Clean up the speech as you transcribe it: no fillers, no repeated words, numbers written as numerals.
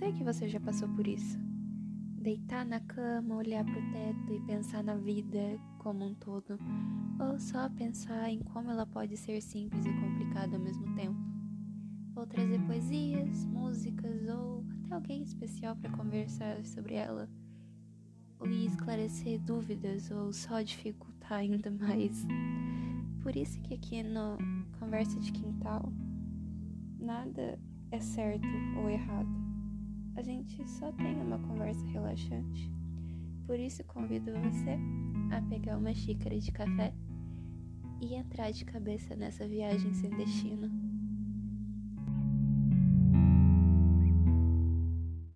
sei que você já passou por isso. Deitar na cama, olhar pro teto e pensar na vida como um todo, ou só pensar em como ela pode ser simples e complicada ao mesmo tempo. Vou trazer poesias, músicas ou até alguém especial para conversar sobre ela, e esclarecer dúvidas ou só dificultar ainda mais. Por isso que aqui no Conversa de Quintal, nada é certo ou errado. A gente só tem uma conversa relaxante. Por isso convido você a pegar uma xícara de café e entrar de cabeça nessa viagem sem destino.